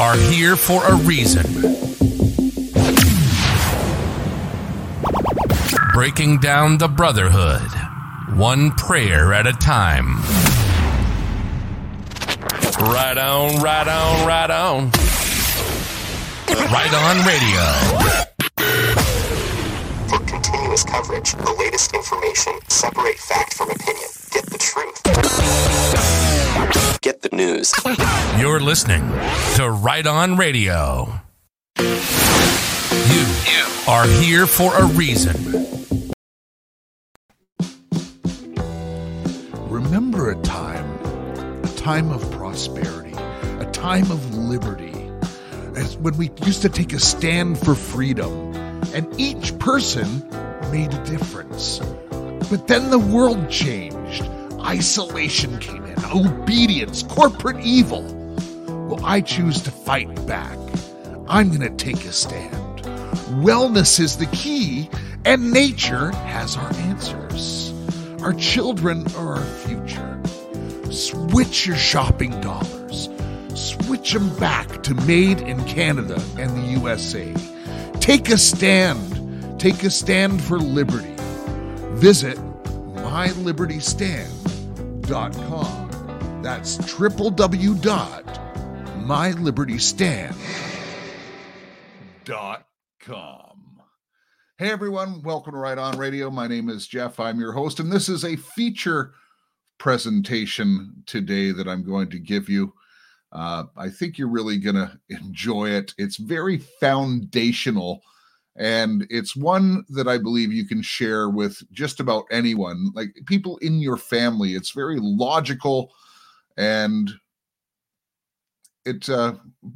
are here for a reason. Breaking down the brotherhood, one prayer at a time. Right on, right on, right on. Right on Radio. Take continuous coverage, the latest information, separate fact from opinion. Get the truth. Get the news. You're listening to Right On Radio. You are here for a reason. Remember a time of prosperity, a time of liberty, as when we used to take a stand for freedom, and each person made a difference. But then the world changed. Isolation came in, obedience, corporate evil. Well, I choose to fight back. I'm going to take a stand. Wellness is the key, and nature has our answers. Our children are our future. Switch your shopping dollars. Switch them back to made in Canada and the USA. Take a stand. Take a stand for liberty. Visit MyLibertyStand.com. That's www.MyLibertyStand.com. Hey everyone, welcome to Right On Radio. My name is Jeff. I'm your host, and this is a feature presentation today that I'm going to give you. I think you're really going to enjoy it. It's very foundational, and it's one that I believe you can share with just about anyone, like people in your family. It's very logical, and it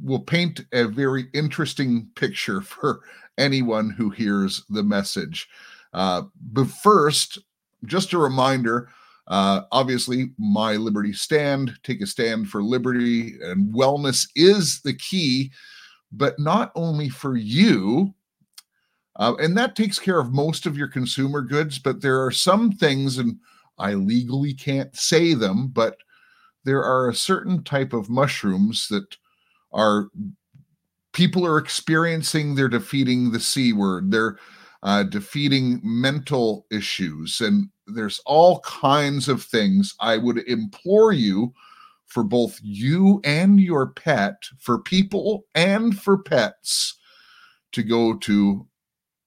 will paint a very interesting picture for anyone who hears the message. But first, just a reminder. Obviously, My Liberty Stand, take a stand for liberty, and wellness is the key, but not only for you, and that takes care of most of your consumer goods, but there are some things, and I legally can't say them, but there are a certain type of mushrooms that are, people are experiencing, they're defeating the C word, they're defeating mental issues, and there's all kinds of things. I would implore you, for both you and your pet, for people and for pets, to go to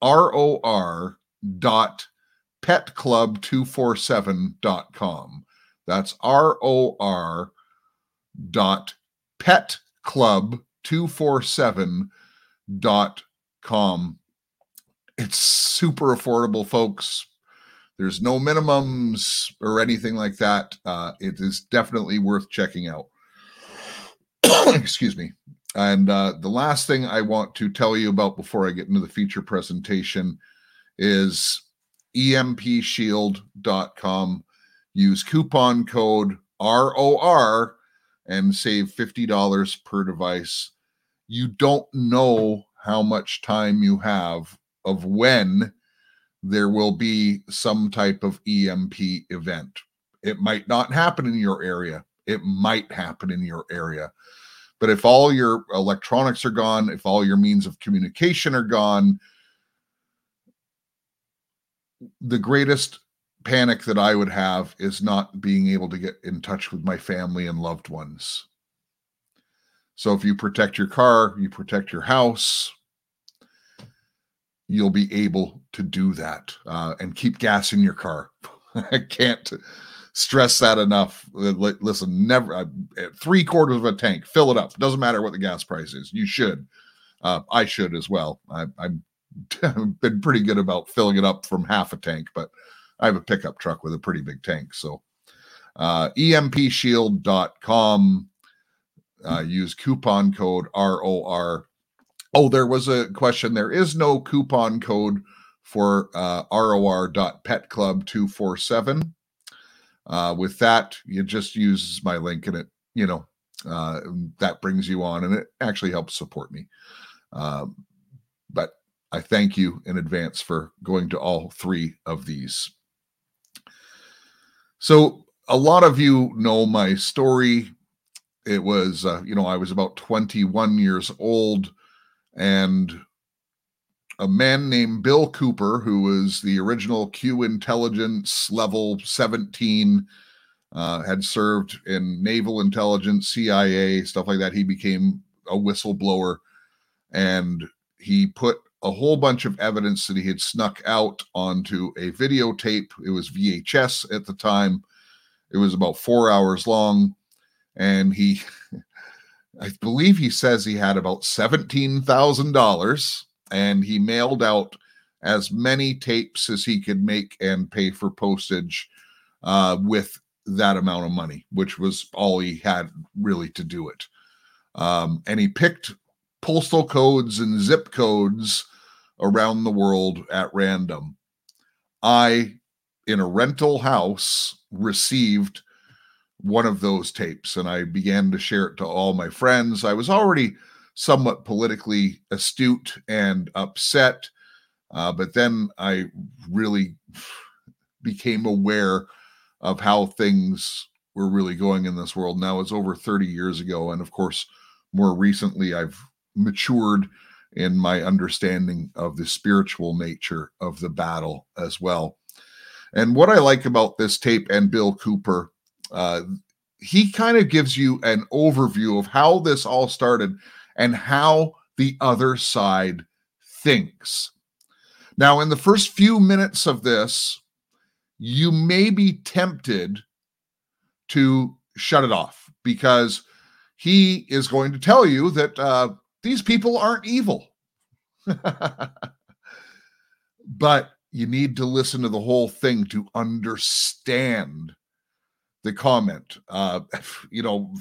ror.petclub247.com. That's ror.petclub247.com. It's super affordable, folks. There's no minimums or anything like that. It is definitely worth checking out. Excuse me. And the last thing I want to tell you about before I get into the feature presentation is EMPShield.com. Use coupon code ROR and save $50 per device. You don't know how much time you have of when there will be some type of EMP event. It might not happen in your area. It might happen in your area. But if all your electronics are gone, if all your means of communication are gone, the greatest panic that I would have is not being able to get in touch with my family and loved ones. So if you protect your car, you protect your house, you'll be able to do that, and keep gas in your car. I can't stress that enough. Listen, never 3/4 of a tank, fill it up. Doesn't matter what the gas price is. You should. I should as well. I've been pretty good about filling it up from half a tank, but I have a pickup truck with a pretty big tank. So EMPShield.com. Use coupon code ROR. Oh, there was a question. There is no coupon code for ror.petclub247. With that, you just use my link, and it, that brings you on, and it actually helps support me. But I thank you in advance for going to all three of these. So a lot of you know my story. It was, I was about 21 years old, and a man named Bill Cooper, who was the original Q intelligence level 17, had served in naval intelligence, CIA, stuff like that. He became a whistleblower, and he put a whole bunch of evidence that he had snuck out onto a videotape. It was VHS at the time. It was about 4 hours long, and he, I believe he says he had about $17,000, and he mailed out as many tapes as he could make and pay for postage with that amount of money, which was all he had really to do it. And he picked postal codes and zip codes around the world at random. I, in a rental house, received one of those tapes, and I began to share it to all my friends. I was already somewhat politically astute and upset, but then I really became aware of how things were really going in this world. Now it's over 30 years ago, and of course, more recently, I've matured in my understanding of the spiritual nature of the battle as well. And what I like about this tape and Bill Cooper, he kind of gives you an overview of how this all started and how the other side thinks. Now, in the first few minutes of this, you may be tempted to shut it off, because he is going to tell you that these people aren't evil. But you need to listen to the whole thing to understand the comment.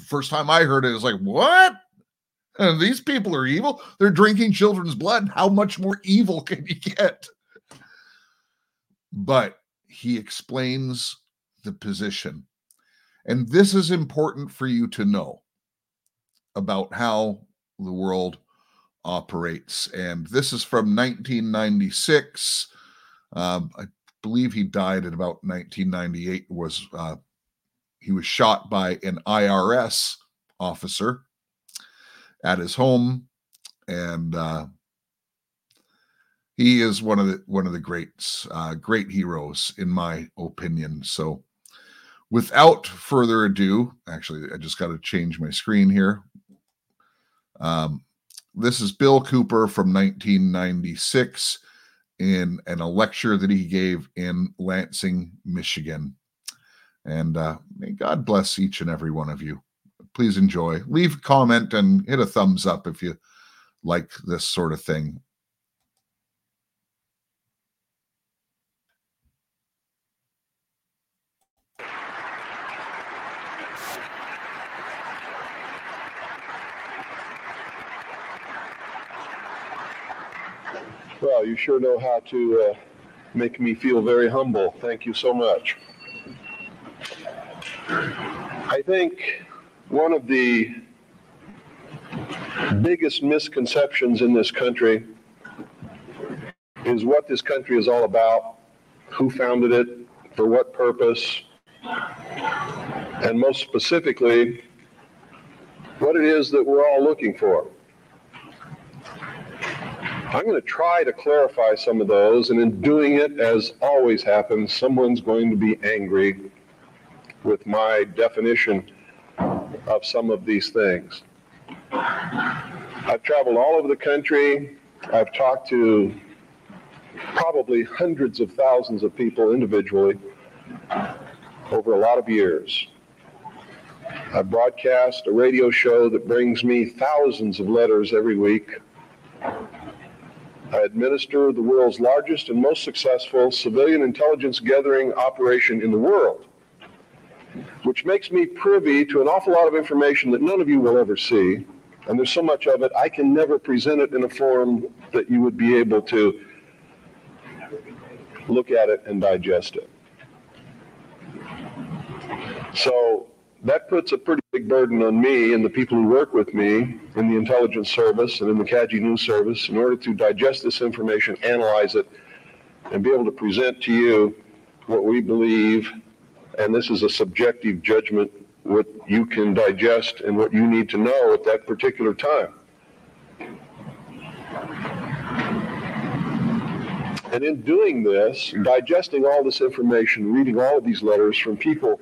First time I heard it, it was like, what? These people are evil? They're drinking children's blood. How much more evil can you get? But he explains the position. And this is important for you to know about how the world operates. And this is from 1996. I believe he died in about 1998. He was shot by an IRS officer at his home, and he is one of the greats, great heroes, in my opinion. So, without further ado, actually, I just got to change my screen here. This is Bill Cooper from 1996. In a lecture that he gave in Lansing, Michigan. And may God bless each and every one of you. Please enjoy. Leave a comment and hit a thumbs up if you like this sort of thing. Well, you sure know how to make me feel very humble. Thank you so much. I think one of the biggest misconceptions in this country is what this country is all about, who founded it, for what purpose, and most specifically, what it is that we're all looking for. I'm going to try to clarify some of those, and in doing it, as always happens, someone's going to be angry with my definition of some of these things. I've traveled all over the country. I've talked to probably hundreds of thousands of people individually over a lot of years. I broadcast a radio show that brings me thousands of letters every week. I administer the world's largest and most successful civilian intelligence gathering operation in the world, which makes me privy to an awful lot of information that none of you will ever see, and there's so much of it, I can never present it in a form that you would be able to look at it and digest it. So that puts a pretty big burden on me and the people who work with me in the intelligence service and in the CAJI News Service in order to digest this information, analyze it, and be able to present to you what we believe, and this is a subjective judgment what you can digest and what you need to know at that particular time. And in doing this, digesting all this information, reading all of these letters from people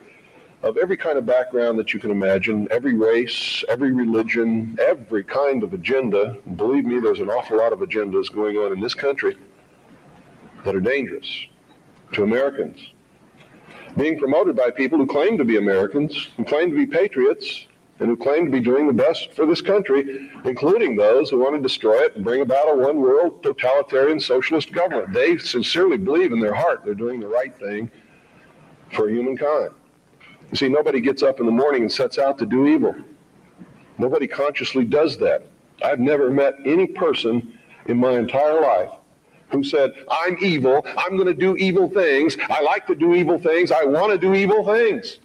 of every kind of background that you can imagine, every race, every religion, every kind of agenda. Believe me, there's an awful lot of agendas going on in this country that are dangerous to Americans, being promoted by people who claim to be Americans, who claim to be patriots, and who claim to be doing the best for this country, including those who want to destroy it and bring about a one-world totalitarian socialist government. They sincerely believe in their heart they're doing the right thing for humankind. You see, nobody gets up in the morning and sets out to do evil. Nobody consciously does that. I've never met any person in my entire life who said, I'm evil, I'm going to do evil things, I like to do evil things, I want to do evil things.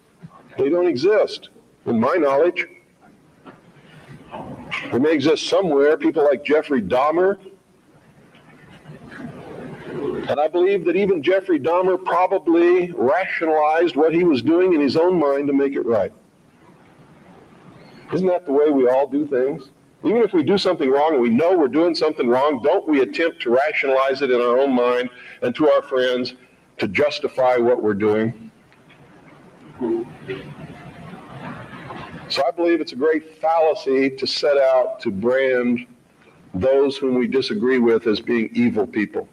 They don't exist, in my knowledge. They may exist somewhere, people like Jeffrey Dahmer. And I believe that even Jeffrey Dahmer probably rationalized what he was doing in his own mind to make it right. Isn't that the way we all do things? Even if we do something wrong and we know we're doing something wrong, don't we attempt to rationalize it in our own mind and to our friends to justify what we're doing? So I believe it's a great fallacy to set out to brand those whom we disagree with as being evil people.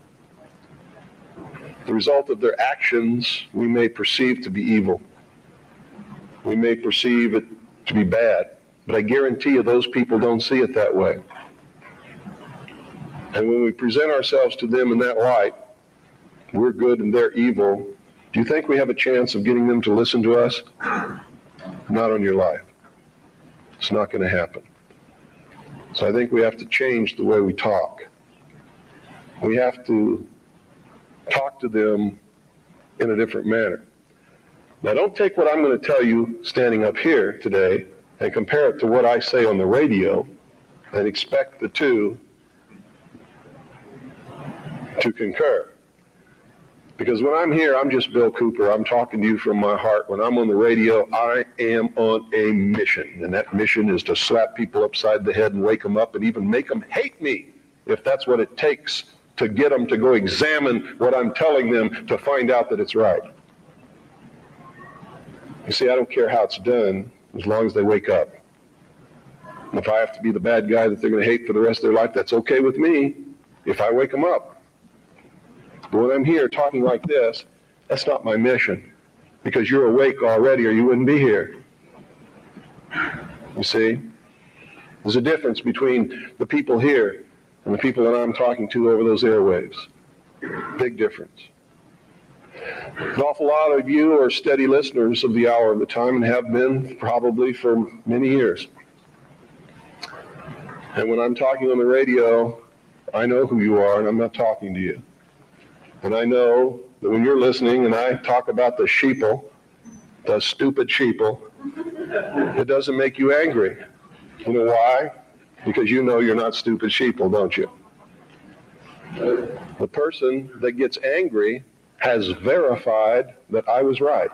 The result of their actions we may perceive to be evil. We may perceive it to be bad. But I guarantee you those people don't see it that way. And when we present ourselves to them in that light, we're good and they're evil, do you think we have a chance of getting them to listen to us? Not on your life. It's not going to happen. So I think we have to change the way we talk. We have to talk to them in a different manner. Now don't take what I'm going to tell you standing up here today and compare it to what I say on the radio and expect the two to concur. Because when I'm here, I'm just Bill Cooper. I'm talking to you from my heart. When I'm on the radio, I am on a mission. And that mission is to slap people upside the head and wake them up and even make them hate me, if that's what it takes to get them to go examine what I'm telling them to find out that it's right. You see, I don't care how it's done, as long as they wake up. And if I have to be the bad guy that they're going to hate for the rest of their life, that's okay with me if I wake them up. But when I'm here talking like this, that's not my mission, because you're awake already or you wouldn't be here. You see? There's a difference between the people here and the people that I'm talking to over those airwaves. Big difference. An awful lot of you are steady listeners of The Hour of the Time and have been probably for many years. And when I'm talking on the radio, I know who you are and I'm not talking to you. And I know that when you're listening and I talk about the sheeple, the stupid sheeple, it doesn't make you angry. You know why? Because you know you're not stupid sheeple, don't you? The person that gets angry has verified that I was right,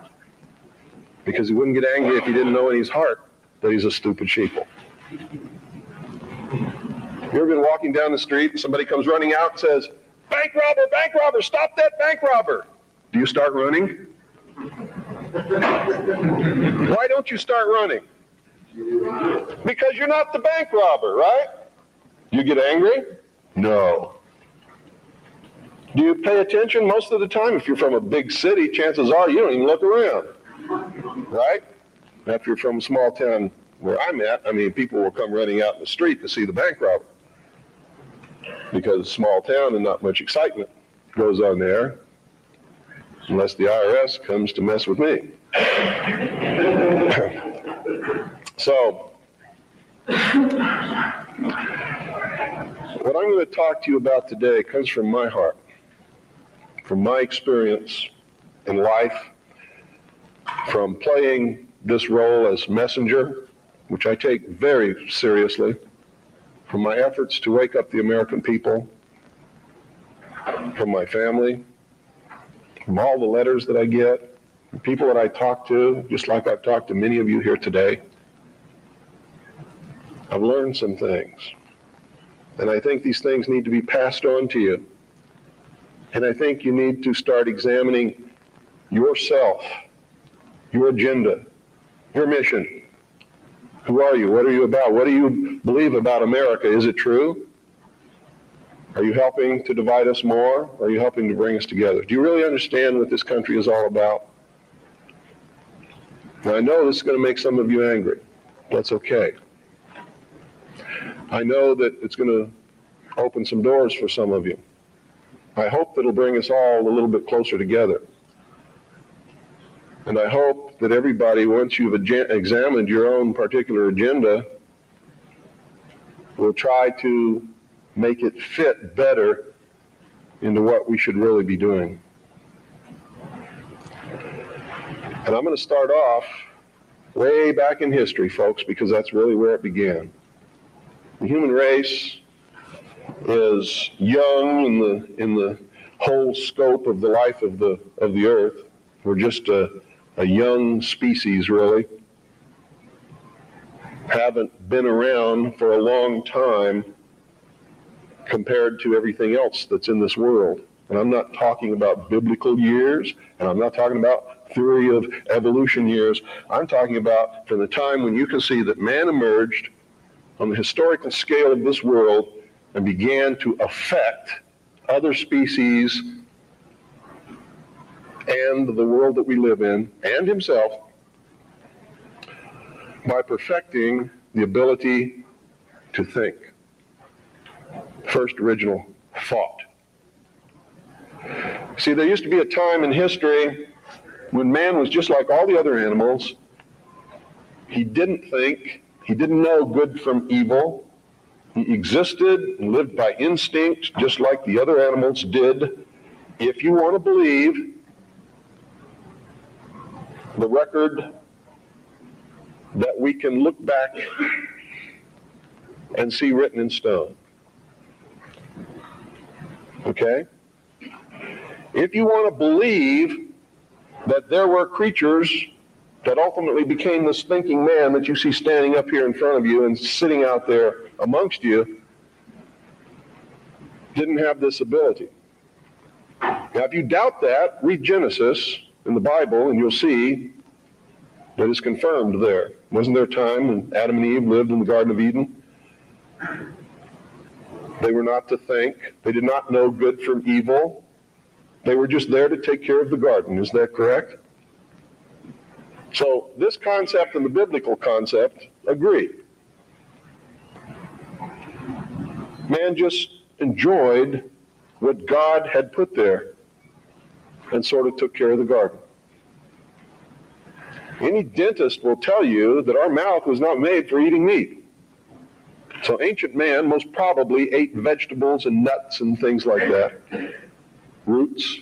because he wouldn't get angry if he didn't know in his heart that he's a stupid sheeple. You ever been walking down the street and somebody comes running out and says, bank robber, stop that bank robber. Do you start running? Why don't you start running? Because you're not the bank robber, right? You get angry? No. Do you pay attention? Most of the time, if you're from a big city, chances are you don't even look around, right? Now, if you're from a small town where I'm at, I mean, people will come running out in the street to see the bank robber, because small town and not much excitement goes on there, unless the IRS comes to mess with me. So, what I'm going to talk to you about today comes from my heart, from my experience in life, from playing this role as messenger, which I take very seriously, from my efforts to wake up the American people, from my family, from all the letters that I get, The people that I talk to, just like I've talked to many of you here today, I've learned some things. And I think these things need to be passed on to you. And I think you need to start examining yourself, your agenda, your mission. Who are you? What are you about? What do you believe about America? Is it true? Are you helping to divide us more? Or are you helping to bring us together? Do you really understand what this country is all about? Now, I know this is going to make some of you angry. That's okay. I know that it's going to open some doors for some of you. I hope it'll bring us all a little bit closer together. And I hope that everybody, once you've examined your own particular agenda, will try to make it fit better into what we should really be doing. And I'm going to start off way back in history, folks, because that's really where it began. The human race is young in the whole scope of the life of the earth. We're just a young species, really. Haven't been around for a long time compared to everything else that's in this world. And I'm not talking about biblical years, and I'm not talking about theory of evolution years. I'm talking about from the time when you can see that man emerged on the historical scale of this world and began to affect other species and the world that we live in, and himself, by perfecting the ability to think. First original thought. See, there used to be a time in history when man was just like all the other animals. He didn't think. He didn't know good from evil. He existed and lived by instinct, just like the other animals did. If you want to believe the record that we can look back and see written in stone. Okay? If you want to believe that there were creatures that ultimately became this thinking man that you see standing up here in front of you and sitting out there amongst you, didn't have this ability. Now, if you doubt that, read Genesis in the Bible, and you'll see that it's confirmed there. Wasn't there a time when Adam and Eve lived in the Garden of Eden? They were not to think. They did not know good from evil. They were just there to take care of the garden. Is that correct? So this concept and the biblical concept agree. Man just enjoyed what God had put there and sort of took care of the garden. Any dentist will tell you that our mouth was not made for eating meat. So ancient man most probably ate vegetables and nuts and things like that, roots.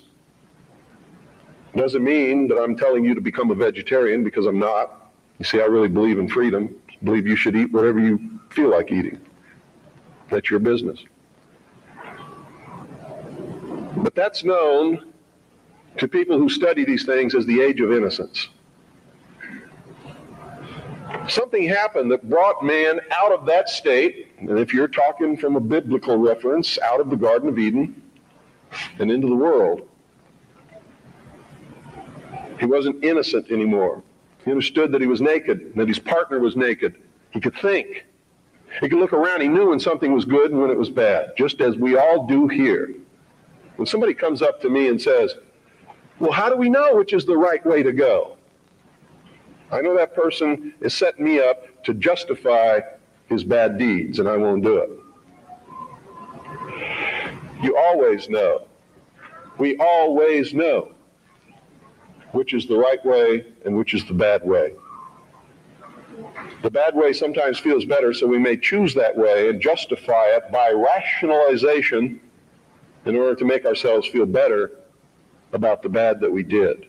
Doesn't mean that I'm telling you to become a vegetarian, because I'm not. You see, I really believe in freedom. I believe you should eat whatever you feel like eating. That's your business. But that's known to people who study these things as the age of innocence. Something happened that brought man out of that state, and if you're talking from a biblical reference, out of the Garden of Eden and into the world. He wasn't innocent anymore. He understood that he was naked, that his partner was naked. He could think. He could look around. He knew when something was good and when it was bad, just as we all do here. When somebody comes up to me and says, well, how do we know which is the right way to go? I know that person is setting me up to justify his bad deeds, and I won't do it. You always know. We always know which is the right way and which is the bad way. The bad way sometimes feels better, so we may choose that way and justify it by rationalization in order to make ourselves feel better about the bad that we did.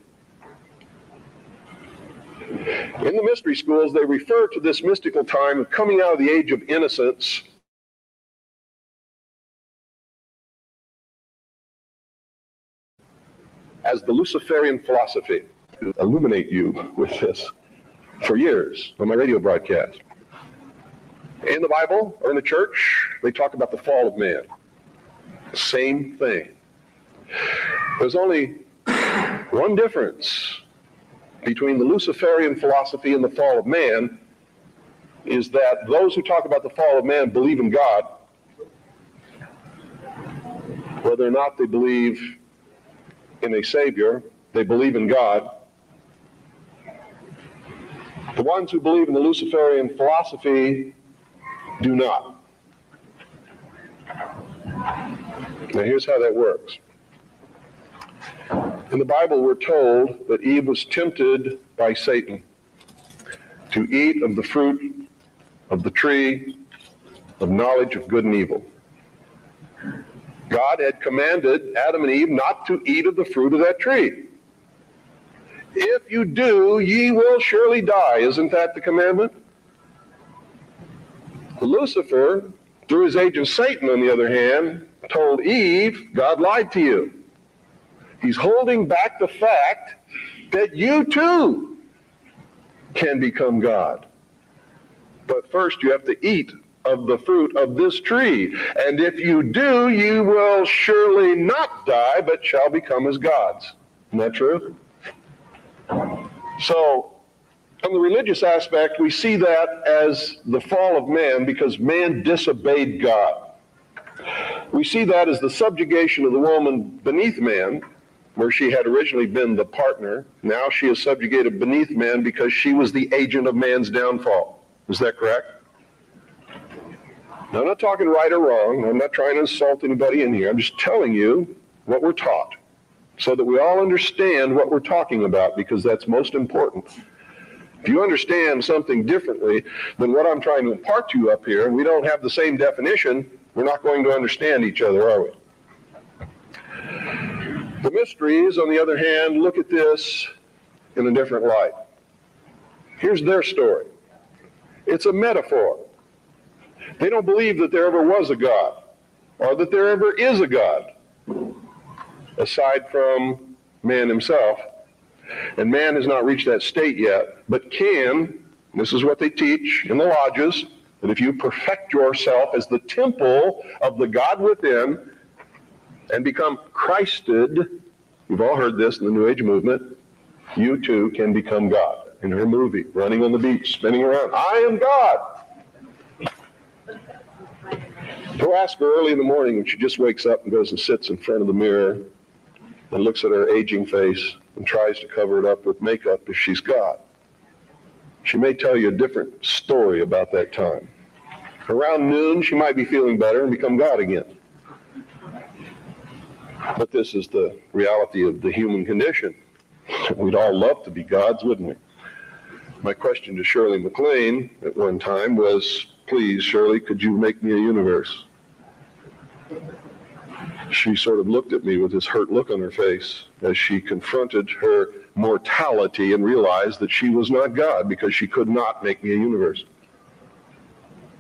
In the mystery schools, they refer to this mystical time of coming out of the age of innocence as the Luciferian philosophy. to illuminate you with this for years on my radio broadcast. In the Bible or in the church, they talk about the fall of man. Same thing. There's only one difference between the Luciferian philosophy and the fall of man is that those who talk about the fall of man believe in God, whether or not they believe in a savior, they believe in God. The ones who believe in the Luciferian philosophy do not. Now here's how that works. In the Bible, we're told that Eve was tempted by Satan to eat of the fruit of the tree of knowledge of good and evil. God had commanded Adam and Eve not to eat of the fruit of that tree. If you do, ye will surely die. Isn't that the commandment? Lucifer, through his agent Satan, on the other hand, told Eve, God lied to you. He's holding back the fact that you too can become God. But first you have to eat of the fruit of this tree. And if you do, you will surely not die, but shall become as gods. Isn't that true? So, from the religious aspect, we see that as the fall of man because man disobeyed God. We see that as the subjugation of the woman beneath man, where she had originally been the partner. Now she is subjugated beneath man because she was the agent of man's downfall. Is that correct? Now, I'm not talking right or wrong. I'm not trying to insult anybody in here. I'm just telling you what we're taught so that we all understand what we're talking about, because that's most important. If you understand something differently than what I'm trying to impart to you up here, and we don't have the same definition, we're not going to understand each other, are we? The mysteries, on the other hand, look at this in a different light. Here's their story. It's a metaphor. They don't believe that there ever was a God, or that there ever is a God, aside from man himself. And man has not reached that state yet, but can. This is what they teach in the lodges, that if you perfect yourself as the temple of the God within, and become Christed, you've all heard this in the New Age movement, you too can become God. In her movie, running on the beach, spinning around, I am God. Go ask her early in the morning when she just wakes up and goes and sits in front of the mirror and looks at her aging face and tries to cover it up with makeup if she's God. She may tell you a different story about that time. Around noon, she might be feeling better and become God again. But this is the reality of the human condition. We'd all love to be gods, wouldn't we? My question to Shirley MacLaine at one time was, please, Shirley, could you make me a universe? She sort of looked at me with this hurt look on her face as she confronted her mortality and realized that she was not God, because she could not make me a universe.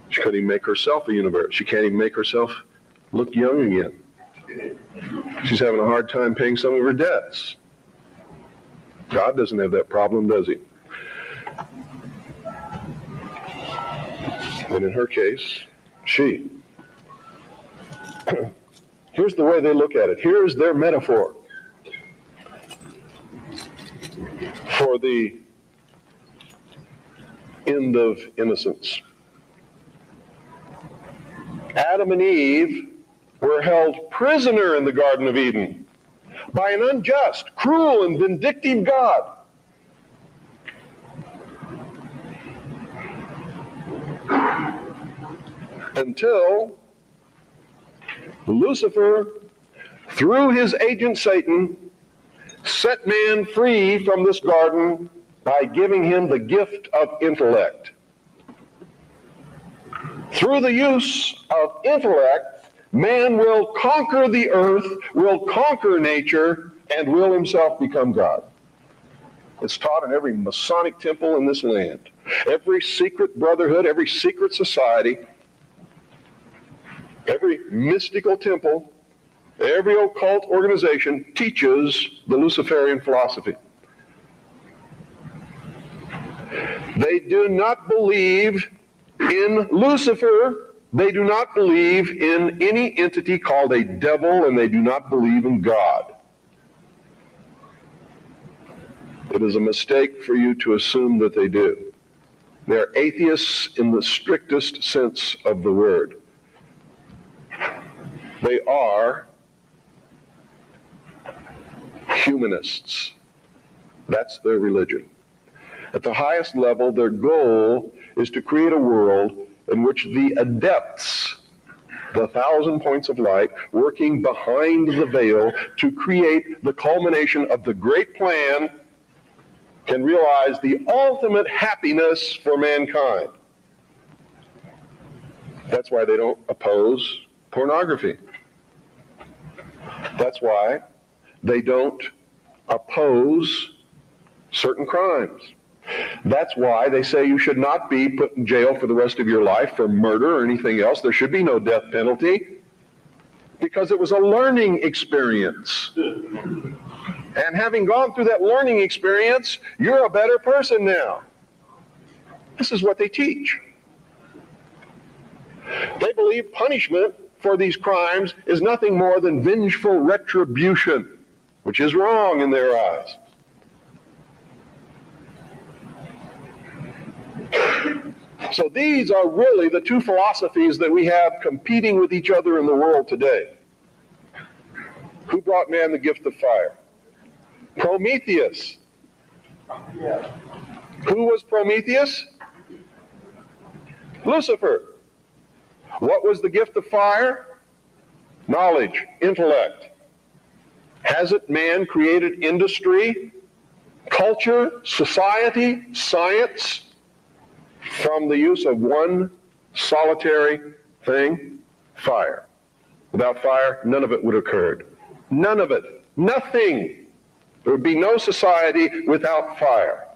She couldn't even make herself a universe. She can't even make herself look young again. She's having a hard time paying some of her debts. God doesn't have that problem, does he? And in her case, she. Here's the way they look at it. Here's their metaphor for the end of innocence. Adam and Eve were held prisoner in the Garden of Eden by an unjust, cruel, and vindictive God. Until Lucifer, through his agent Satan, set man free from this garden by giving him the gift of intellect. Through the use of intellect, man will conquer the earth, will conquer nature, and will himself become God. It's taught in every Masonic temple in this land, every secret brotherhood, every secret society, every mystical temple, every occult organization teaches the Luciferian philosophy. They do not believe in Lucifer. They do not believe in any entity called a devil, and they do not believe in God. It is a mistake for you to assume that they do. They're atheists in the strictest sense of the word. They are humanists. That's their religion. At the highest level, their goal is to create a world in which the adepts, the 1,000 points of light, working behind the veil to create the culmination of the great plan, can realize the ultimate happiness for mankind. That's why they don't oppose pornography. That's why they don't oppose certain crimes. That's why they say you should not be put in jail for the rest of your life for murder or anything else. There should be no death penalty, because it was a learning experience. And having gone through that learning experience, you're a better person now. This is what they teach. They believe punishment for these crimes is nothing more than vengeful retribution, which is wrong in their eyes. So these are really the two philosophies that we have competing with each other in the world today. Who brought man the gift of fire? Prometheus. Who was Prometheus? Lucifer. What was the gift of fire? Knowledge, intellect. Hasn't man created industry, culture, society, science from the use of one solitary thing? Fire. Without fire, none of it would have occurred. None of it. Nothing. There would be no society without fire.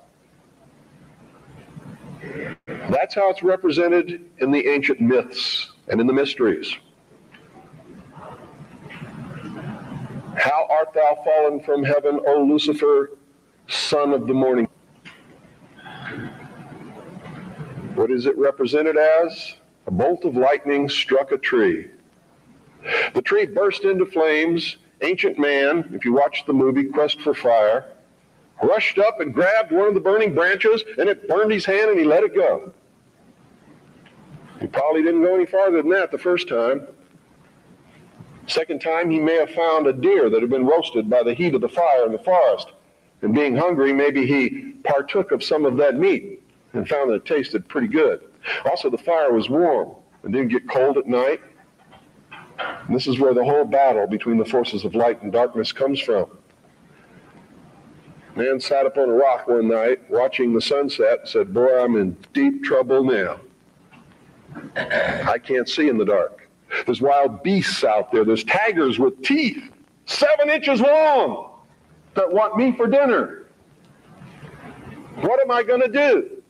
That's how it's represented in the ancient myths and in the mysteries. How art thou fallen from heaven, O Lucifer, son of the morning? What is it represented as? A bolt of lightning struck a tree. The tree burst into flames. Ancient man, if you watch the movie Quest for Fire, rushed up and grabbed one of the burning branches, and it burned his hand, and he let it go. He probably didn't go any farther than that the first time. Second time, he may have found a deer that had been roasted by the heat of the fire in the forest. And being hungry, maybe he partook of some of that meat and found that it tasted pretty good. Also, the fire was warm and didn't get cold at night. And this is where the whole battle between the forces of light and darkness comes from. Man sat upon a rock one night watching the sunset and said, boy, I'm in deep trouble now. I can't see in the dark. There's wild beasts out there. There's tigers with teeth 7 inches long that want me for dinner. What am I going to do?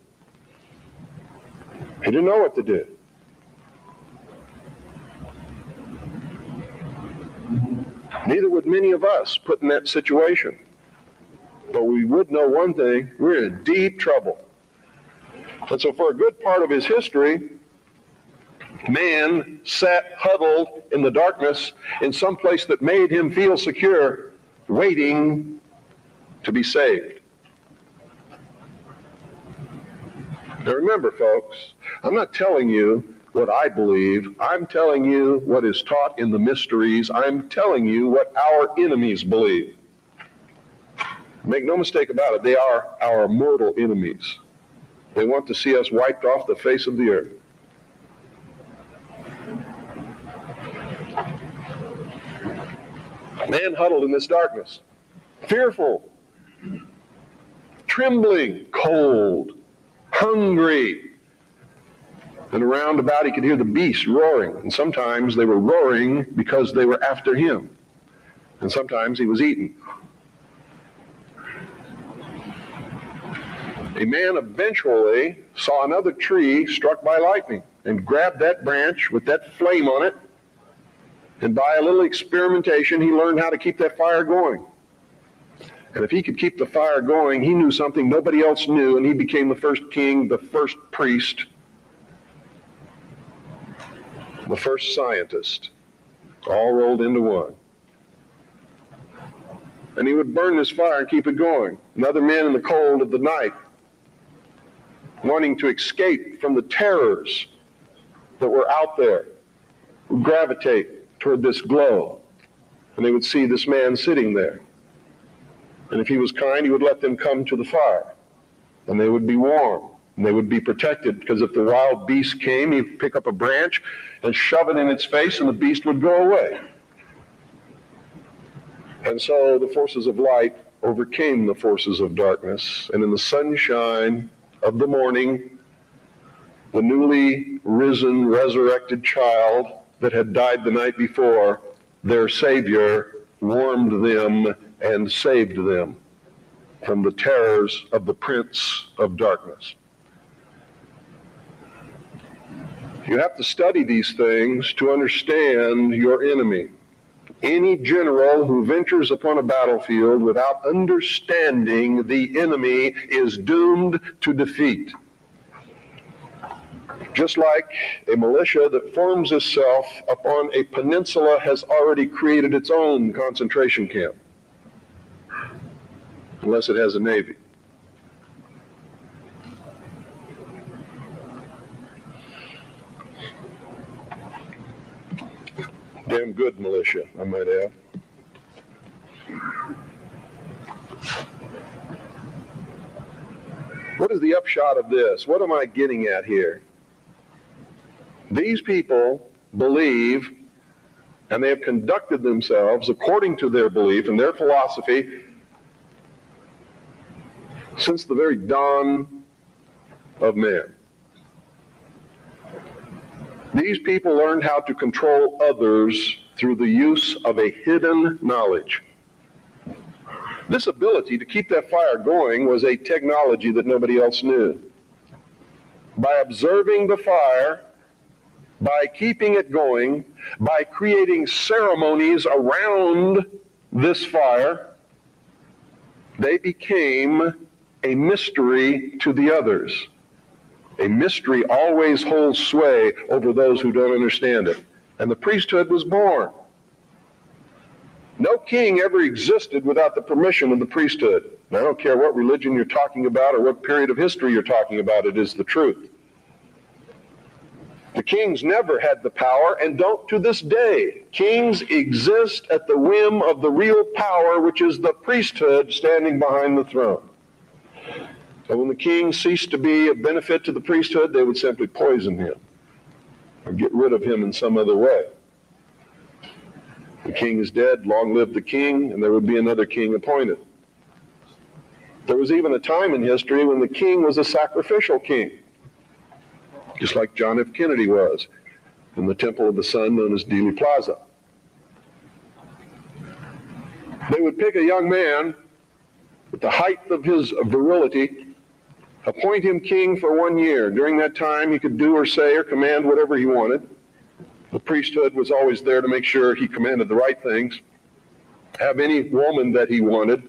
He didn't know what to do. Neither would many of us put in that situation. But we would know one thing: we're in deep trouble. And so for a good part of his history, man sat huddled in the darkness in some place that made him feel secure, waiting to be saved. Now remember, folks, I'm not telling you what I believe. I'm telling you what is taught in the mysteries. I'm telling you what our enemies believe. Make no mistake about it, they are our mortal enemies. They want to see us wiped off the face of the earth. Man huddled in this darkness, fearful, trembling, cold, hungry. And around about he could hear the beasts roaring. And sometimes they were roaring because they were after him. And sometimes he was eaten. A man eventually saw another tree struck by lightning and grabbed that branch with that flame on it. And by a little experimentation, he learned how to keep that fire going. And if he could keep the fire going, he knew something nobody else knew, and he became the first king, the first priest, the first scientist, all rolled into one. And he would burn this fire and keep it going. And other men in the cold of the night, wanting to escape from the terrors that were out there, would gravitate toward this glow. And they would see this man sitting there. And if he was kind, he would let them come to the fire. And they would be warm. And they would be protected, because if the wild beast came, he'd pick up a branch and shove it in its face, and the beast would go away. And so the forces of light overcame the forces of darkness, and in the sunshine of the morning, the newly risen, resurrected child that had died the night before, their Savior, warmed them and saved them from the terrors of the Prince of Darkness. You have to study these things to understand your enemy. Any general who ventures upon a battlefield without understanding the enemy is doomed to defeat. Just like a militia that forms itself upon a peninsula has already created its own concentration camp, unless it has a navy. Damn good militia, I might add. What is the upshot of this? What am I getting at here? These people believe, and they have conducted themselves according to their belief and their philosophy since the very dawn of man. These people learned how to control others through the use of a hidden knowledge. This ability to keep that fire going was a technology that nobody else knew. By observing the fire, by keeping it going, by creating ceremonies around this fire, they became a mystery to the others. A mystery always holds sway over those who don't understand it. And the priesthood was born. No king ever existed without the permission of the priesthood. And I don't care what religion you're talking about or what period of history you're talking about, it is the truth. The kings never had the power, and don't to this day. Kings exist at the whim of the real power, which is the priesthood standing behind the throne. And when the king ceased to be of benefit to the priesthood, they would simply poison him or get rid of him in some other way. The king is dead, long live the king, and there would be another king appointed. There was even a time in history when the king was a sacrificial king, just like John F. Kennedy was in the Temple of the Sun known as Dealey Plaza. They would pick a young man at the height of his virility, appoint him king for 1 year. During that time, he could do or say or command whatever he wanted. The priesthood was always there to make sure he commanded the right things, have any woman that he wanted,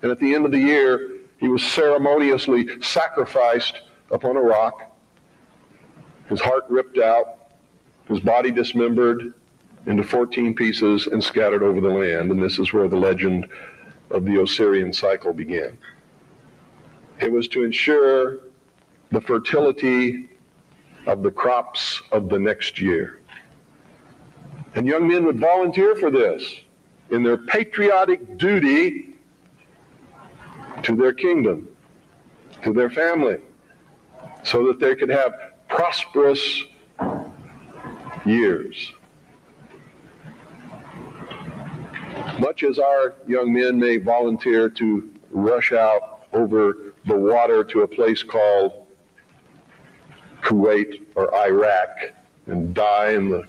and at the end of the year, he was ceremoniously sacrificed upon a rock, his heart ripped out, his body dismembered into 14 pieces and scattered over the land. And this is where the legend of the Osirian cycle began. It was to ensure the fertility of the crops of the next year. And young men would volunteer for this in their patriotic duty to their kingdom, to their family, so that they could have prosperous years. Much as our young men may volunteer to rush out over the water to a place called Kuwait or Iraq and die in the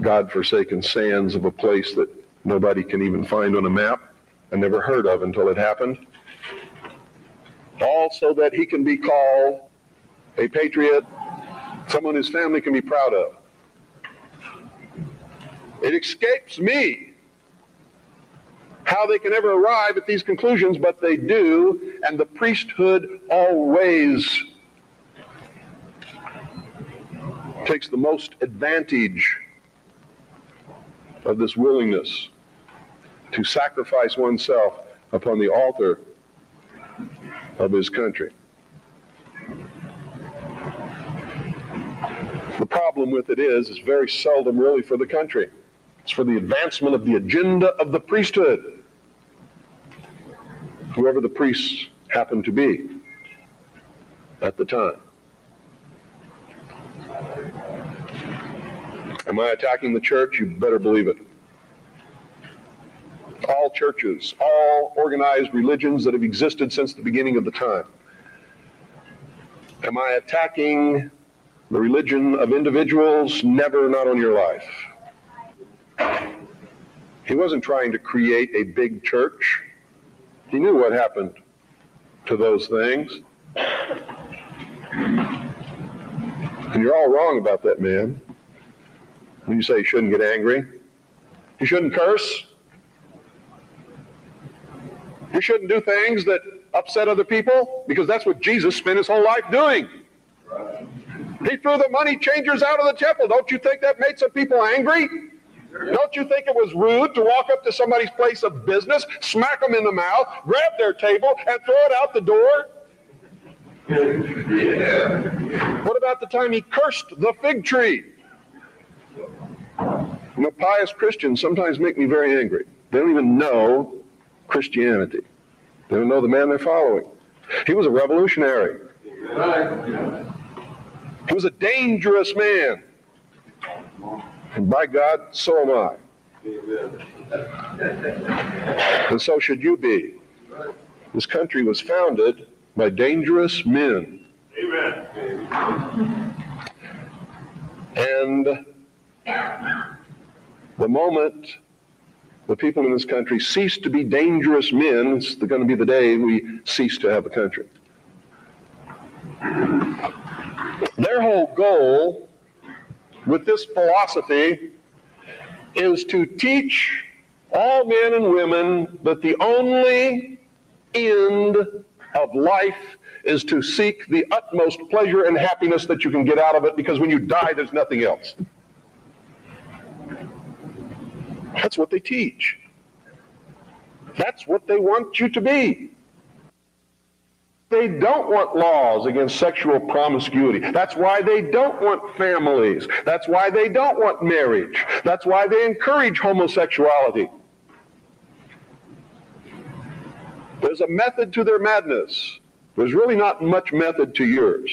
godforsaken sands of a place that nobody can even find on a map, I never heard of until it happened, all so that he can be called a patriot, someone his family can be proud of. It escapes me how they can ever arrive at these conclusions, but they do, and the priesthood always takes the most advantage of this willingness to sacrifice oneself upon the altar of his country. The problem with it is it's very seldom really for the country. It's for the advancement of the agenda of the priesthood, whoever the priests happen to be at the time. Am I attacking the church? You better believe it. All churches, all organized religions that have existed since the beginning of the time. Am I attacking the religion of individuals? Never, not on your life. He wasn't trying to create a big church. He knew what happened to those things. And you're all wrong about that man. When you say you shouldn't get angry, you shouldn't curse, you shouldn't do things that upset other people, because that's what Jesus spent his whole life doing. He threw the money changers out of the temple. Don't you think that made some people angry? Don't you think it was rude to walk up to somebody's place of business, smack them in the mouth, grab their table, and throw it out the door? Yeah. What about the time he cursed the fig tree? You know, pious Christians sometimes make me very angry. They don't even know Christianity. They don't know the man they're following. He was a revolutionary. He was a dangerous man. And by God, so am I. And so should you be. This country was founded by dangerous men. Amen. And the moment the people in this country cease to be dangerous men, it's going to be the day we cease to have a country. Their whole goal with this philosophy is to teach all men and women that the only end of life is to seek the utmost pleasure and happiness that you can get out of it, because when you die, there's nothing else. That's what they teach. That's what they want you to be. They don't want laws against sexual promiscuity. That's why they don't want families. That's why they don't want marriage. That's why they encourage homosexuality. There's a method to their madness. There's really not much method to yours,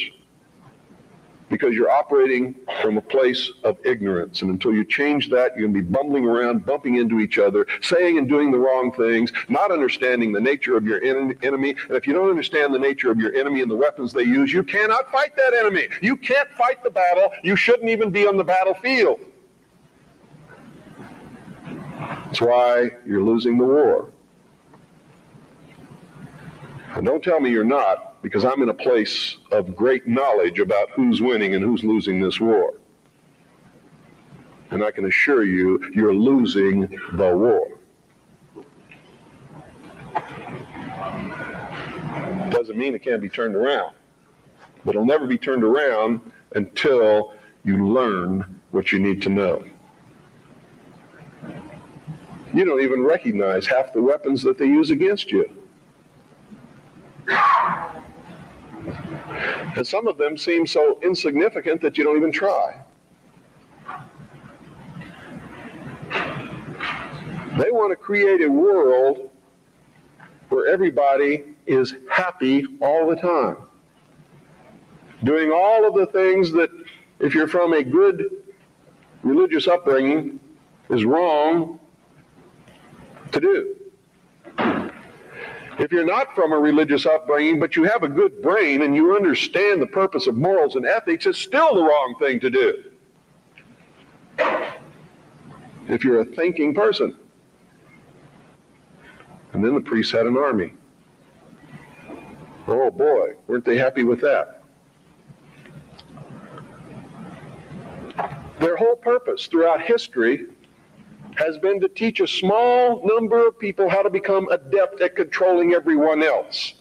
because you're operating from a place of ignorance. And until you change that, you're going to be bumbling around, bumping into each other, saying and doing the wrong things, not understanding the nature of your enemy. And if you don't understand the nature of your enemy and the weapons they use, you cannot fight that enemy. You can't fight the battle. You shouldn't even be on the battlefield. That's why you're losing the war. And don't tell me you're not, because I'm in a place of great knowledge about who's winning and who's losing this war. And I can assure you, you're losing the war. Doesn't mean it can't be turned around, but it'll never be turned around until you learn what you need to know. You don't even recognize half the weapons that they use against you. And some of them seem so insignificant that you don't even try. They want to create a world where everybody is happy all the time, doing all of the things that, if you're from a good religious upbringing, is wrong to do. If you're not from a religious upbringing, but you have a good brain and you understand the purpose of morals and ethics, it's still the wrong thing to do. If you're a thinking person. And then the priests had an army. Oh boy, weren't they happy with that? Their whole purpose throughout history has been to teach a small number of people how to become adept at controlling everyone else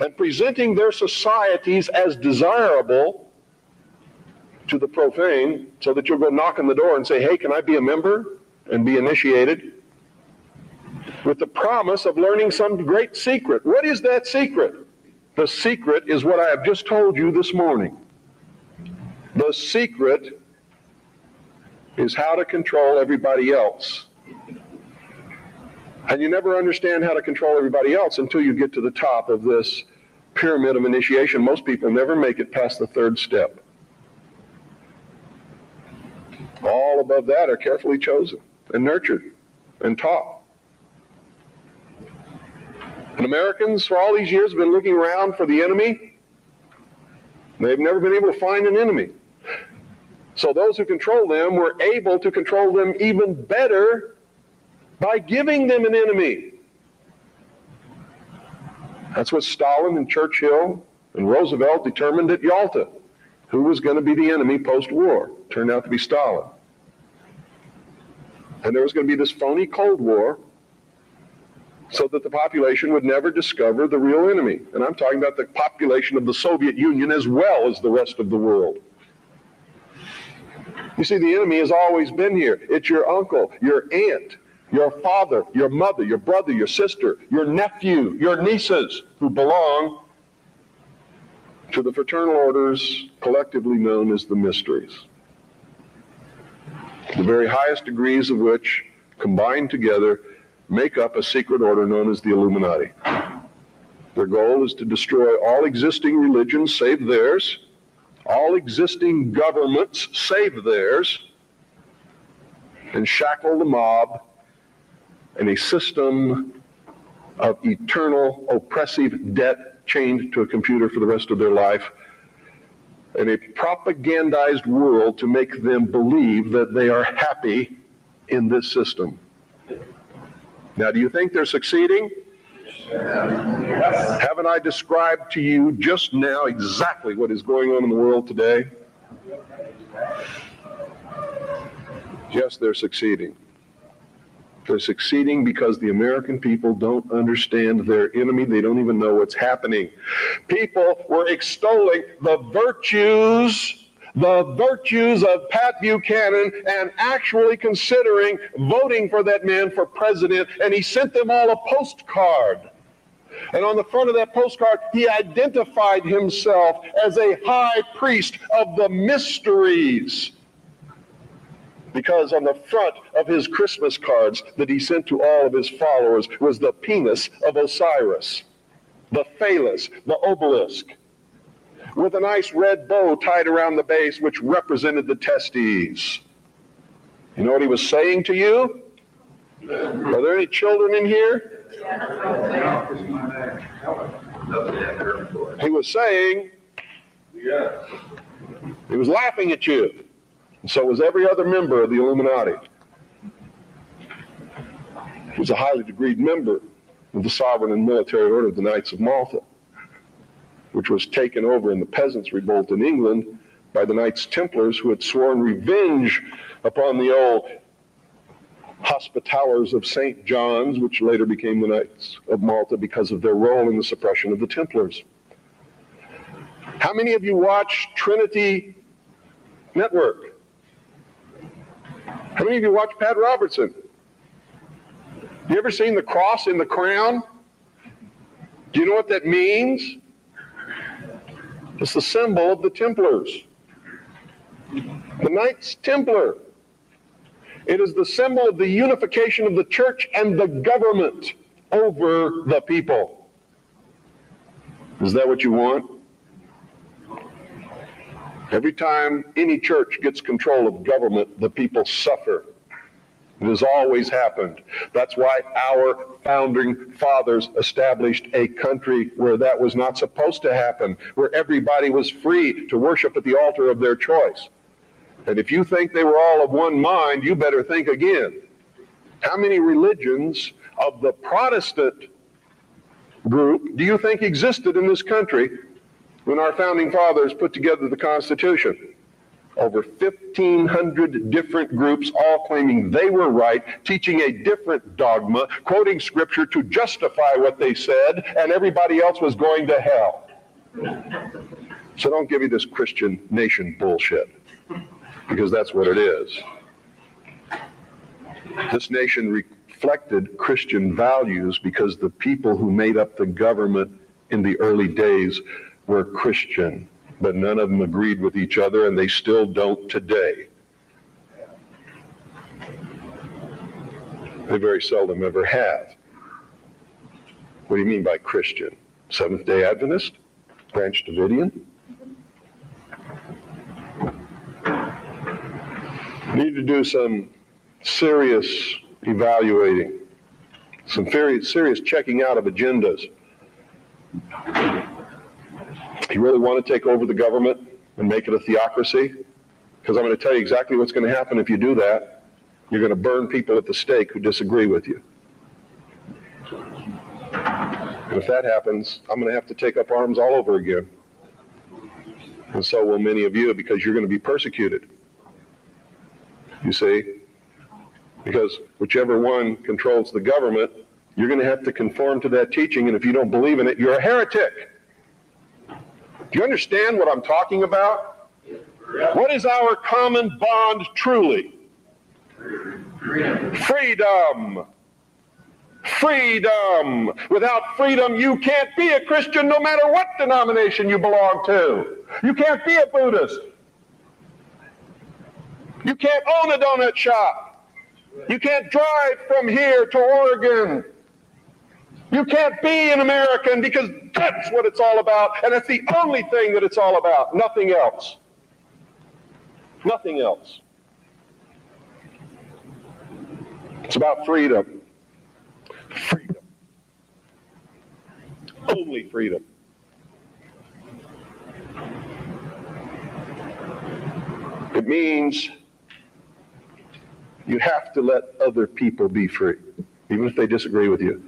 and presenting their societies as desirable to the profane, so that you'll go knock on the door and say, hey, can I be a member? And be initiated with the promise of learning some great secret. What is that secret? The secret is what I have just told you this morning. The secret is how to control everybody else. And you never understand how to control everybody else until you get to the top of this pyramid of initiation. Most people never make it past the third step. All above that are carefully chosen and nurtured and taught. And Americans, for all these years, have been looking around for the enemy. They've never been able to find an enemy. So those who control them were able to control them even better by giving them an enemy. That's what Stalin and Churchill and Roosevelt determined at Yalta. Who was going to be the enemy post-war? Turned out to be Stalin. And there was going to be this phony Cold War so that the population would never discover the real enemy. And I'm talking about the population of the Soviet Union as well as the rest of the world. You see, the enemy has always been here. It's your uncle, your aunt, your father, your mother, your brother, your sister, your nephew, your nieces who belong to the fraternal orders collectively known as the mysteries, the very highest degrees of which, combined together, make up a secret order known as the Illuminati. Their goal is to destroy all existing religions save theirs, all existing governments save theirs, and shackle the mob in a system of eternal oppressive debt chained to a computer for the rest of their life, in a propagandized world to make them believe that they are happy in this system. Now, do you think they're succeeding? Yes. Haven't I described to you just now exactly what is going on in the world today? Yes, they're succeeding. They're succeeding because the American people don't understand their enemy. They don't even know what's happening. People were extolling the virtues of Pat Buchanan and actually considering voting for that man for president. And he sent them all a postcard. And on the front of that postcard, he identified himself as a high priest of the mysteries. Because on the front of his Christmas cards that he sent to all of his followers was the penis of Osiris, the phallus, the obelisk, with a nice red bow tied around the base, which represented the testes. You know what he was saying to you? Are there any children in here? He was saying, he was laughing at you. And so was every other member of the Illuminati. He was a highly degreed member of the sovereign and military order of the Knights of Malta, which was taken over in the Peasants' Revolt in England by the Knights Templars, who had sworn revenge upon the old Hospitallers of St. John's, which later became the Knights of Malta because of their role in the suppression of the Templars. How many of you watch Trinity Network? How many of you watch Pat Robertson? You ever seen the cross in the crown? Do you know what that means? It's the symbol of the Templars. The Knights Templar. It is the symbol of the unification of the church and the government over the people. Is that what you want? Every time any church gets control of government, the people suffer. It has always happened. That's why our founding fathers established a country where that was not supposed to happen, where everybody was free to worship at the altar of their choice. And if you think they were all of one mind, you better think again. How many religions of the Protestant group do you think existed in this country when our founding fathers put together the Constitution? over 1,500 different groups, all claiming they were right, teaching a different dogma, quoting scripture to justify what they said, and everybody else was going to hell. So don't give me this Christian nation bullshit, because that's what it is. This nation reflected Christian values because the people who made up the government in the early days were Christian, but none of them agreed with each other, and they still don't today. They very seldom ever have. What do you mean by Christian? Seventh-day Adventist? Branch Davidian? Need to do some serious evaluating, some very serious checking out of agendas. You really want to take over the government and make it a theocracy? Because I'm going to tell you exactly what's going to happen if you do that. You're going to burn people at the stake who disagree with you. And if that happens, I'm going to have to take up arms all over again. And so will many of you, because you're going to be persecuted. You see? Because whichever one controls the government, you're going to have to conform to that teaching, and if you don't believe in it, you're a heretic. Do you understand what I'm talking about? What is our common bond truly? Freedom. Freedom. Without freedom, you can't be a Christian no matter what denomination you belong to. You can't be a Buddhist. You can't own a donut shop. You can't drive from here to Oregon. You can't be an American, because that's what it's all about, and that's the only thing that it's all about. Nothing else. Nothing else. It's about freedom. Freedom. Only freedom. It means you have to let other people be free, even if they disagree with you.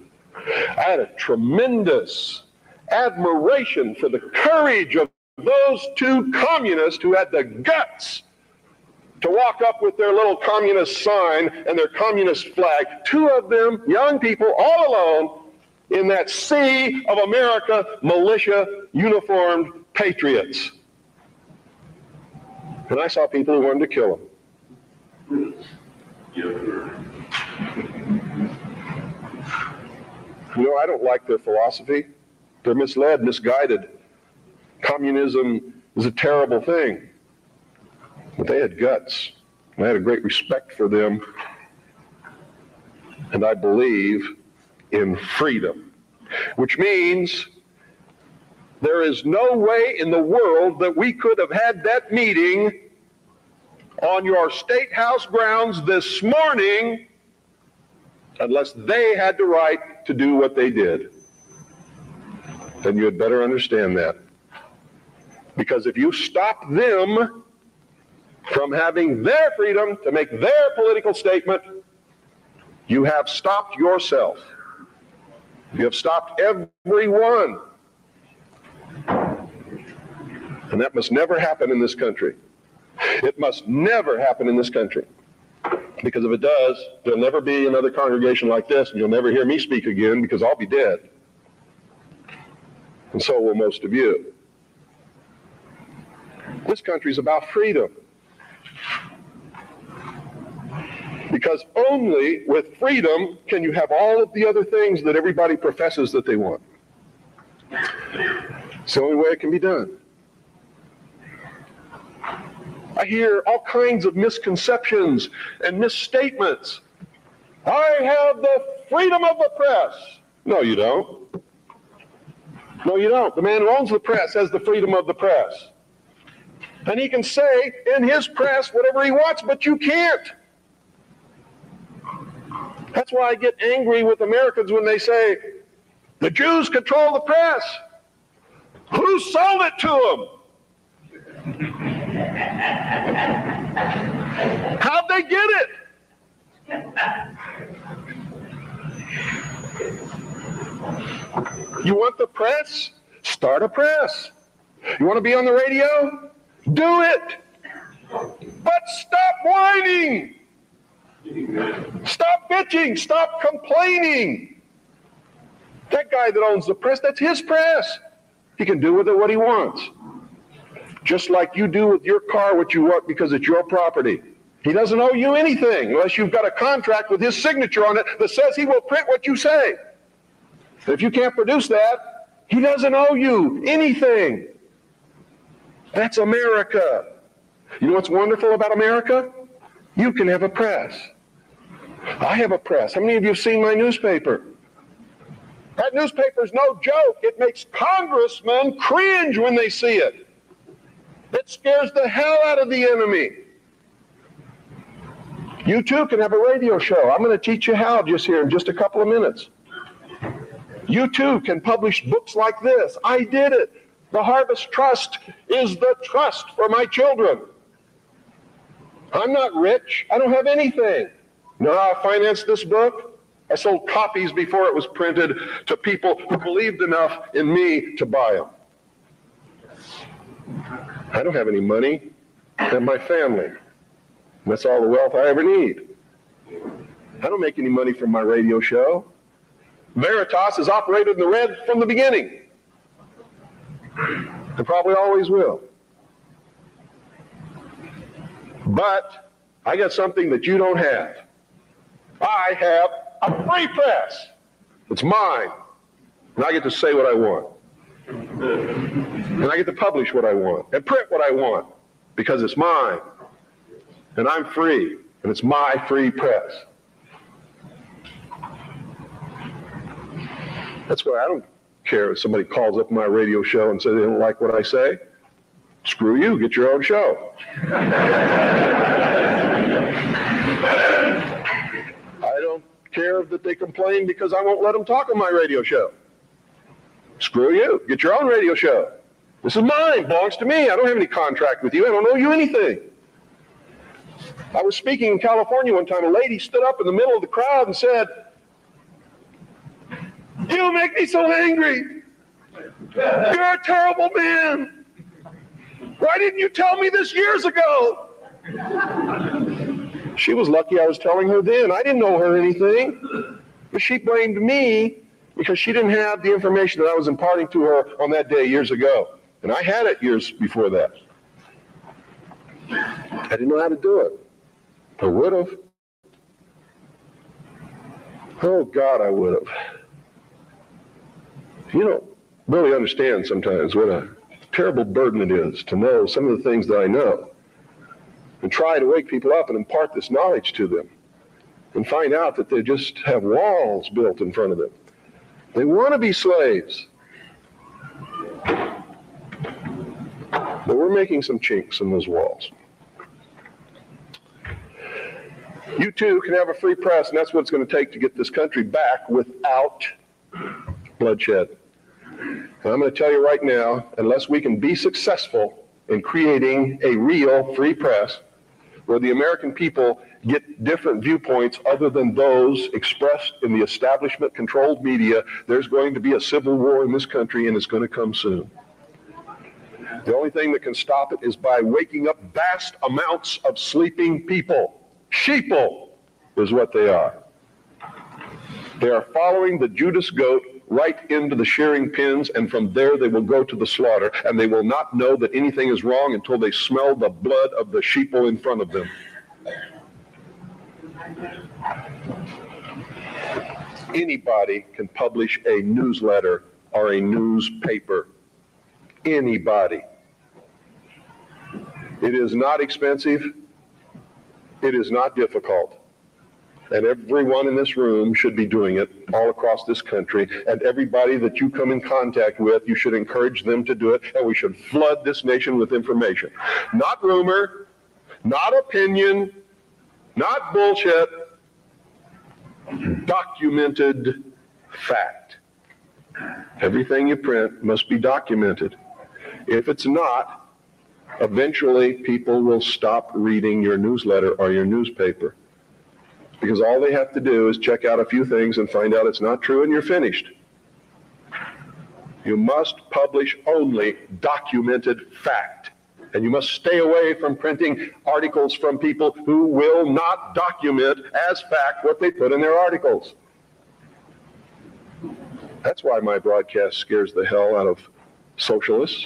I had a tremendous admiration for the courage of those two communists who had the guts to walk up with their little communist sign and their communist flag, two of them, young people, all alone, in that sea of America, militia, uniformed patriots. And I saw people who wanted to kill them. I don't like their philosophy. They're misled, misguided. Communism is a terrible thing. But they had guts. And I had a great respect for them. And I believe in freedom, which means there is no way in the world that we could have had that meeting on your state house grounds this morning unless they had the right to do what they did. Then you had better understand that. Because if you stop them from having their freedom to make their political statement, you have stopped yourself. You have stopped everyone. And that must never happen in this country. It must never happen in this country. Because if it does, there'll never be another congregation like this, and you'll never hear me speak again, because I'll be dead. And so will most of you. This country's about freedom. Because only with freedom can you have all of the other things that everybody professes that they want. It's the only way it can be done. I hear all kinds of misconceptions and misstatements. I have the freedom of the press. No, you don't. No, you don't. The man who owns the press has the freedom of the press. And he can say in his press whatever he wants, but you can't. That's why I get angry with Americans when they say, the Jews control the press. Who sold it to them? How'd they get it? You want the press? Start a press. You want to be on the radio? Do it. But stop whining. Stop bitching. Stop complaining. That guy that owns the press, that's his press. He can do with it what he wants. Just like you do with your car what you want because it's your property. He doesn't owe you anything unless you've got a contract with his signature on it that says he will print what you say. If you can't produce that, he doesn't owe you anything. That's America. You know what's wonderful about America? You can have a press. I have a press. How many of you have seen my newspaper? That newspaper's no joke. It makes congressmen cringe when they see it. It scares the hell out of the enemy. You too can have a radio show. I'm going to teach you how just here in just a couple of minutes. You too can publish books like this. I did it. The Harvest Trust is the trust for my children. I'm not rich. I don't have anything. No, I financed this book. I sold copies before it was printed to people who believed enough in me to buy them. I don't have any money. I have my family. That's all the wealth I ever need. I don't make any money from my radio show. Veritas has operated in the red from the beginning. And probably always will. But I got something that you don't have. I have a free press. It's mine. And I get to say what I want. And I get to publish what I want. And print what I want. Because it's mine. And I'm free. And it's my free press. That's why I don't care if somebody calls up my radio show and says they don't like what I say. Screw you, get your own show. I don't care that they complain because I won't let them talk on my radio show. Screw you, get your own radio show. This is mine, belongs to me. I don't have any contract with you. I don't owe you anything. I was speaking in California one time. A lady stood up in the middle of the crowd and said, "You make me so angry. You're a terrible man. Why didn't you tell me this years ago?" She was lucky I was telling her then. I didn't owe her anything. But she blamed me because she didn't have the information that I was imparting to her on that day years ago. And I had it years before that. I didn't know how to do it. I would have. Oh, God, I would have. You don't really understand sometimes what a terrible burden it is to know some of the things that I know and try to wake people up and impart this knowledge to them and find out that they just have walls built in front of them. They want to be slaves. But we're making some chinks in those walls. You too can have a free press, and that's what it's going to take to get this country back without bloodshed. And I'm going to tell you right now, unless we can be successful in creating a real free press where the American people get different viewpoints other than those expressed in the establishment-controlled media, there's going to be a civil war in this country, and it's going to come soon. The only thing that can stop it is by waking up vast amounts of sleeping people. Sheeple is what they are. They are following the Judas goat right into the shearing pins, and from there they will go to the slaughter, and they will not know that anything is wrong until they smell the blood of the sheeple in front of them. Anybody can publish a newsletter or a newspaper. Anybody. It is not expensive. It is not difficult. And everyone in this room should be doing it all across this country. And everybody that you come in contact with, you should encourage them to do it. And we should flood this nation with information. Not rumor, not opinion, not bullshit. Documented fact. Everything you print must be documented. If it's not, eventually people will stop reading your newsletter or your newspaper. Because all they have to do is check out a few things and find out it's not true, and you're finished. You must publish only documented fact. And you must stay away from printing articles from people who will not document as fact what they put in their articles. That's why my broadcast scares the hell out of socialists.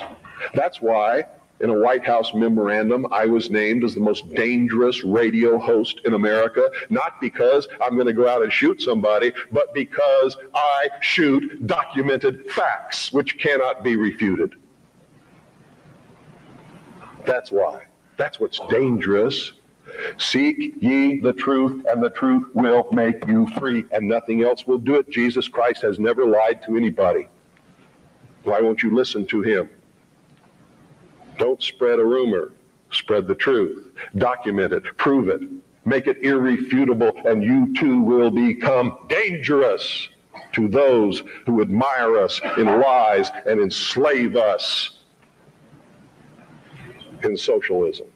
That's why, in a White House memorandum, I was named as the most dangerous radio host in America, not because I'm going to go out and shoot somebody, but because I shoot documented facts, which cannot be refuted. That's why. That's what's dangerous. Seek ye the truth, and the truth will make you free, and nothing else will do it. Jesus Christ has never lied to anybody. Why won't you listen to him? Don't spread a rumor. Spread the truth. Document it. Prove it. Make it irrefutable, and you too will become dangerous to those who admire us in lies and enslave us in socialism.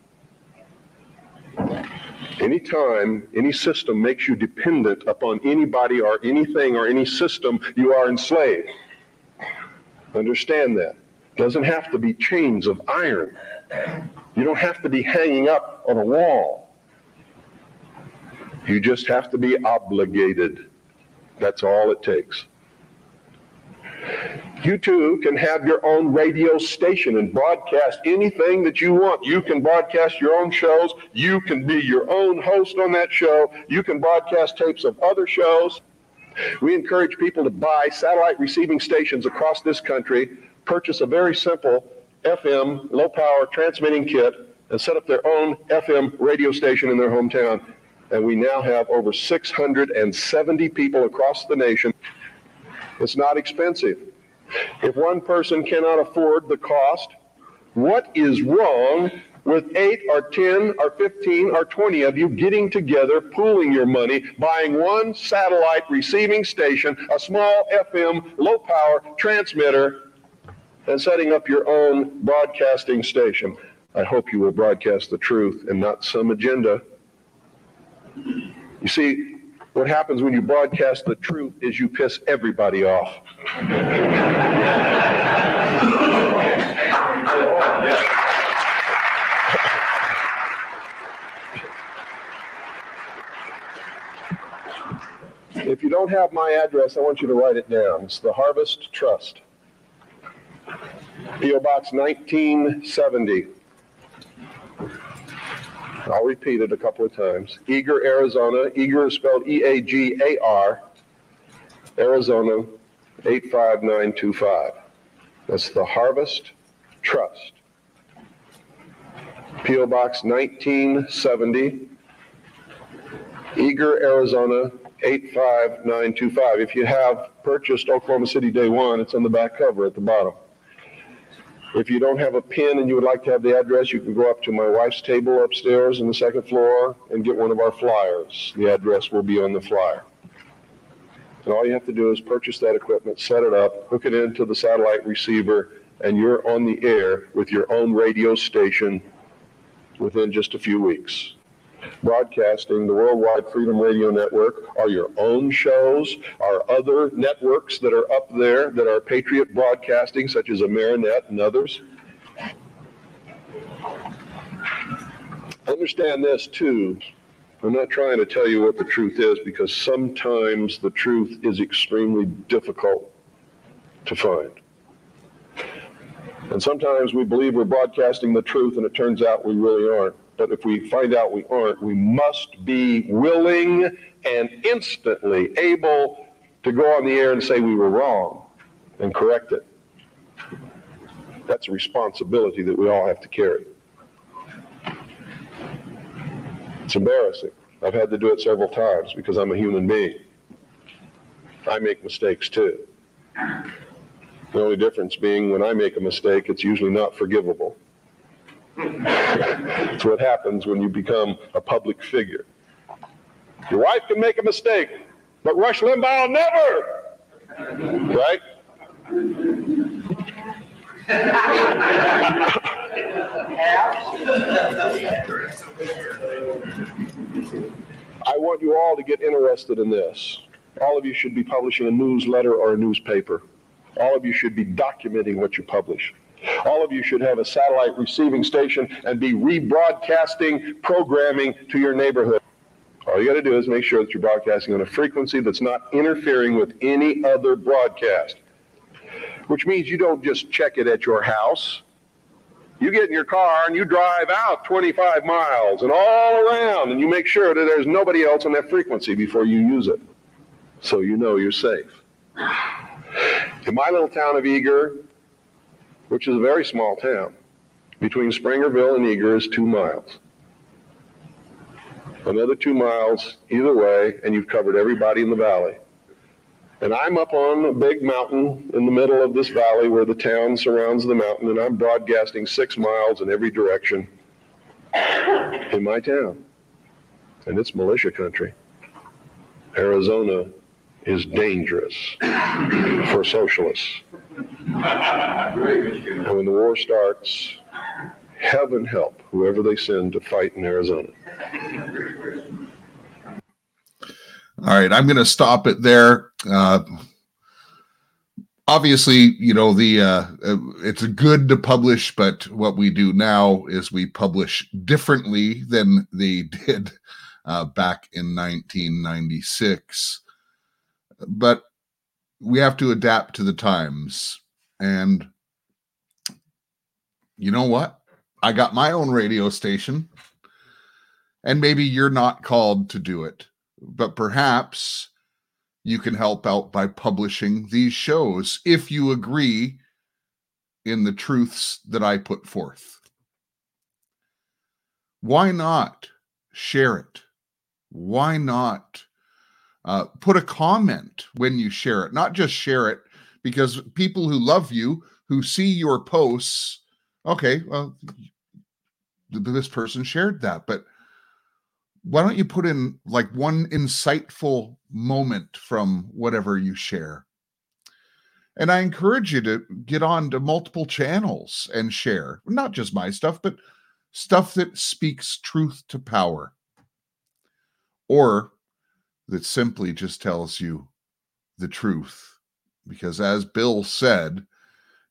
Anytime any system makes you dependent upon anybody or anything or any system, you are enslaved. Understand that. Doesn't have to be chains of iron. You don't have to be hanging up on a wall. You just have to be obligated. That's all it takes. You too can have your own radio station and broadcast anything that you want. You can broadcast your own shows. You can be your own host on that show. You can broadcast tapes of other shows. We encourage people to buy satellite receiving stations across this country, purchase a very simple FM low-power transmitting kit, and set up their own FM radio station in their hometown. And we now have over 670 people across the nation. It's not expensive. If one person cannot afford the cost, what is wrong with 8 or 10 or 15 or 20 of you getting together, pooling your money, buying one satellite receiving station, a small FM low-power transmitter, and setting up your own broadcasting station? I hope you will broadcast the truth and not some agenda. You see, what happens when you broadcast the truth is you piss everybody off. If you don't have my address, I want you to write it down. It's the Harvest Trust, P.O. Box 1970. I'll repeat it a couple of times. Eager, Arizona. Eager is spelled E-A-G-A-R. Arizona, 85925. That's the Harvest Trust. P.O. Box 1970. Eager, Arizona, 85925. If you have purchased Oklahoma City Day One, it's on the back cover at the bottom. If you don't have a pen and you would like to have the address, you can go up to my wife's table upstairs on the second floor and get one of our flyers. The address will be on the flyer. And all you have to do is purchase that equipment, set it up, hook it into the satellite receiver, and you're on the air with your own radio station within just a few weeks. Broadcasting the Worldwide Freedom Radio Network, are your own shows, are other networks that are up there that are Patriot Broadcasting, such as Amerinet and others. Understand this too. I'm not trying to tell you what the truth is, because sometimes the truth is extremely difficult to find. And sometimes we believe we're broadcasting the truth and it turns out we really aren't. But if we find out we aren't, we must be willing and instantly able to go on the air and say we were wrong and correct it. That's a responsibility that we all have to carry. It's embarrassing. I've had to do it several times because I'm a human being. I make mistakes too. The only difference being when I make a mistake, it's usually not forgivable. It's what happens when you become a public figure. Your wife can make a mistake, but Rush Limbaugh never! Right? I want you all to get interested in this. All of you should be publishing a newsletter or a newspaper. All of you should be documenting what you publish. All of you should have a satellite receiving station and be rebroadcasting programming to your neighborhood. All you got to do is make sure that you're broadcasting on a frequency that's not interfering with any other broadcast, which means you don't just check it at your house. You get in your car and you drive out 25 miles and all around, and you make sure that there's nobody else on that frequency before you use it, so you know you're safe. In my little town of Eager, which is a very small town, between Springerville and Eager is 2 miles. Another 2 miles either way, and you've covered everybody in the valley. And I'm up on a big mountain in the middle of this valley where the town surrounds the mountain, and I'm broadcasting 6 miles in every direction in my town. And it's militia country. Arizona is dangerous for socialists. And when the war starts, heaven help whoever they send to fight in Arizona. All right, I'm going to stop it there. Obviously, you know, it's good to publish, but what we do now is we publish differently than they did back in 1996. But we have to adapt to the times. And you know what? I got my own radio station, and maybe you're not called to do it, but perhaps you can help out by publishing these shows if you agree in the truths that I put forth. Why not share it? Why not put a comment when you share it? Not just share it, because people who love you, who see your posts, okay, well, this person shared that, but why don't you put in like one insightful moment from whatever you share? And I encourage you to get on to multiple channels and share, not just my stuff, but stuff that speaks truth to power, or that simply just tells you the truth. Because as Bill said,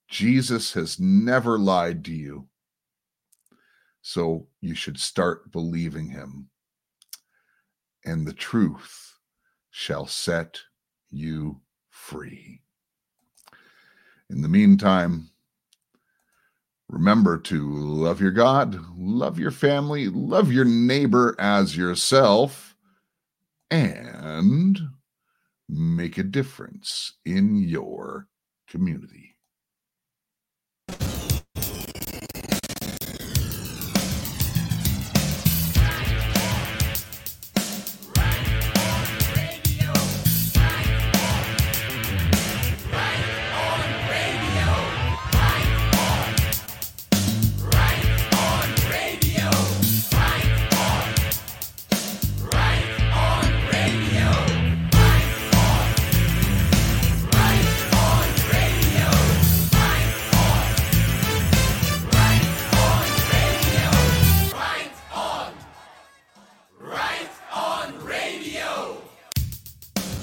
Jesus has never lied to you. So you should start believing him. And the truth shall set you free. In the meantime, remember to love your God, love your family, love your neighbor as yourself, and make a difference in your community.